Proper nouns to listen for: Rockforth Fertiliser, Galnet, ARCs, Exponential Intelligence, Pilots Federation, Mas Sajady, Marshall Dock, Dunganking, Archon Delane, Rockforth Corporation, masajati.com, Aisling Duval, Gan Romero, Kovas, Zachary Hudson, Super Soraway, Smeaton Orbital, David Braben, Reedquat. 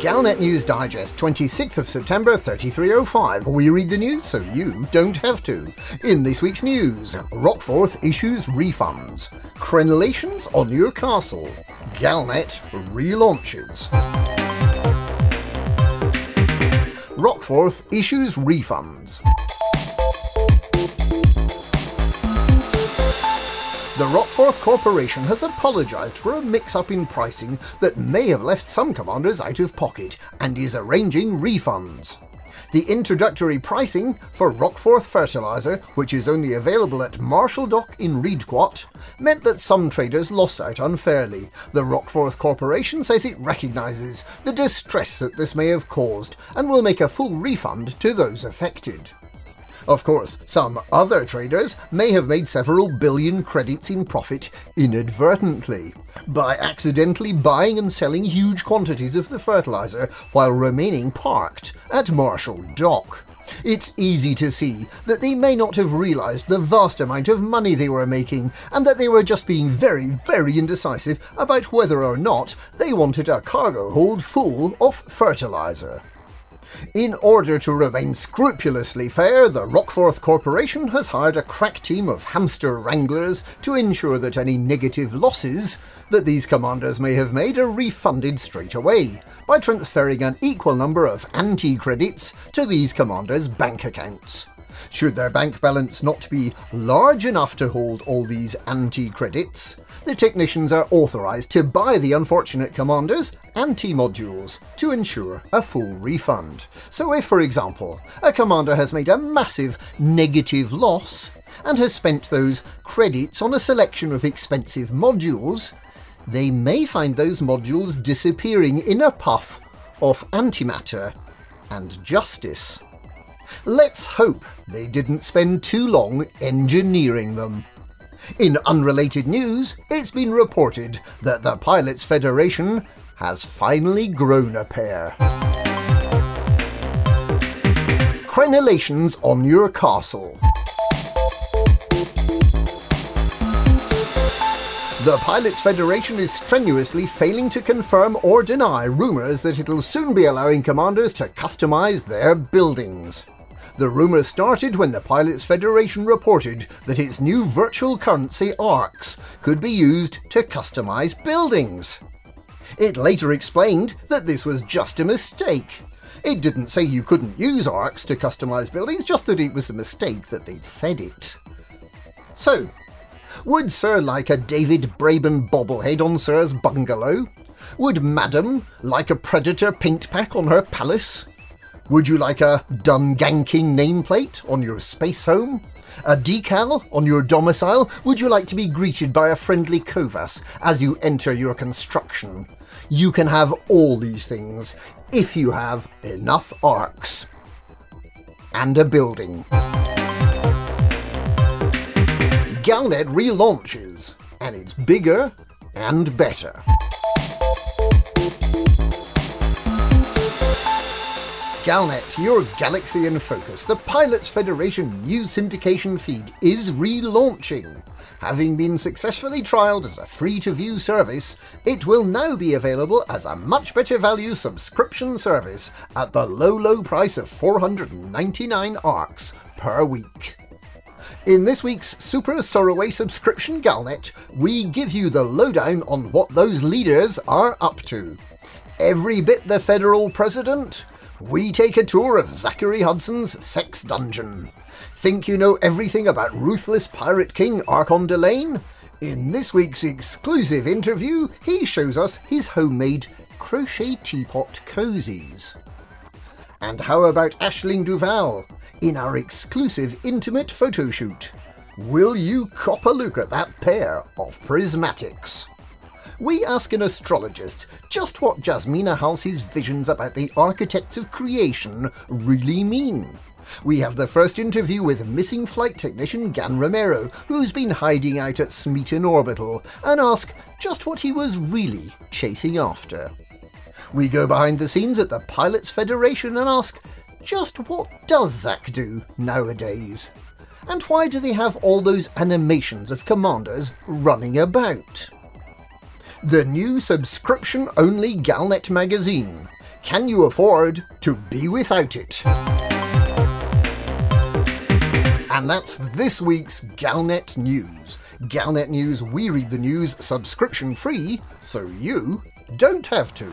Galnet News Digest, 26th of September, 3305. We read the news so you don't have to. In this week's news, Rockforth issues refunds. Crenellations on your castle. Galnet relaunches. Rockforth issues refunds. The Rockforth Corporation has apologised for a mix-up in pricing that may have left some commanders out of pocket and is arranging refunds. The introductory pricing for Rockforth Fertiliser, which is only available at Marshall Dock in Reedquat, meant that some traders lost out unfairly. The Rockforth Corporation says it recognises the distress that this may have caused and will make a full refund to those affected. Of course, some other traders may have made several billion credits in profit inadvertently, by accidentally buying and selling huge quantities of the fertiliser while remaining parked at Marshall Dock. It's easy to see that they may not have realised the vast amount of money they were making and that they were just being very, very indecisive about whether or not they wanted a cargo hold full of fertiliser. In order to remain scrupulously fair, the Rockforth Corporation has hired a crack team of hamster wranglers to ensure that any negative losses that these commanders may have made are refunded straight away by transferring an equal number of anti-credits to these commanders' bank accounts. Should their bank balance not be large enough to hold all these anti-credits, the technicians are authorised to buy the unfortunate commanders anti-modules to ensure a full refund. So if, for example, a commander has made a massive negative loss and has spent those credits on a selection of expensive modules, they may find those modules disappearing in a puff of antimatter and justice. Let's hope they didn't spend too long engineering them. In unrelated news, it's been reported that the Pilots Federation has finally grown a pair. Crenellations on your castle. The Pilots Federation is strenuously failing to confirm or deny rumours that it'll soon be allowing commanders to customise their buildings. The rumours started when the Pilots Federation reported that its new virtual currency, ARCs, could be used to customise buildings. It later explained that this was just a mistake. It didn't say you couldn't use ARCs to customise buildings, just that it was a mistake that they'd said it. So, would Sir like a David Braben bobblehead on Sir's bungalow? Would Madam like a Predator paint pack on her palace? Would you like a Dunganking nameplate on your space home? A decal on your domicile? Would you like to be greeted by a friendly Kovas as you enter your construction? You can have all these things if you have enough ARCs. And a building. Galnet relaunches, and it's bigger and better. Galnet, your galaxy in focus. The Pilots Federation news syndication feed is relaunching. Having been successfully trialled as a free-to-view service, it will now be available as a much better value subscription service at the low, low price of 499 ARCs per week. In this week's Super Soraway subscription Galnet, we give you the lowdown on what those leaders are up to. Every bit the federal president. We take a tour of Zachary Hudson's sex dungeon. Think you know everything about ruthless pirate king Archon Delane? In this week's exclusive interview, he shows us his homemade crochet teapot cozies. And how about Aisling Duval in our exclusive intimate photo shoot? Will you cop a look at that pair of prismatics? We ask an astrologist just what Jasmina Halsey's visions about the architects of creation really mean. We have the first interview with missing flight technician Gan Romero, who's been hiding out at Smeaton Orbital, and ask just what he was really chasing after. We go behind the scenes at the Pilots Federation and ask, just what does Zack do nowadays? And why do they have all those animations of commanders running about? The new subscription-only Galnet magazine. Can you afford to be without it? And that's this week's Galnet News. Galnet News, we read the news subscription free, so you don't have to.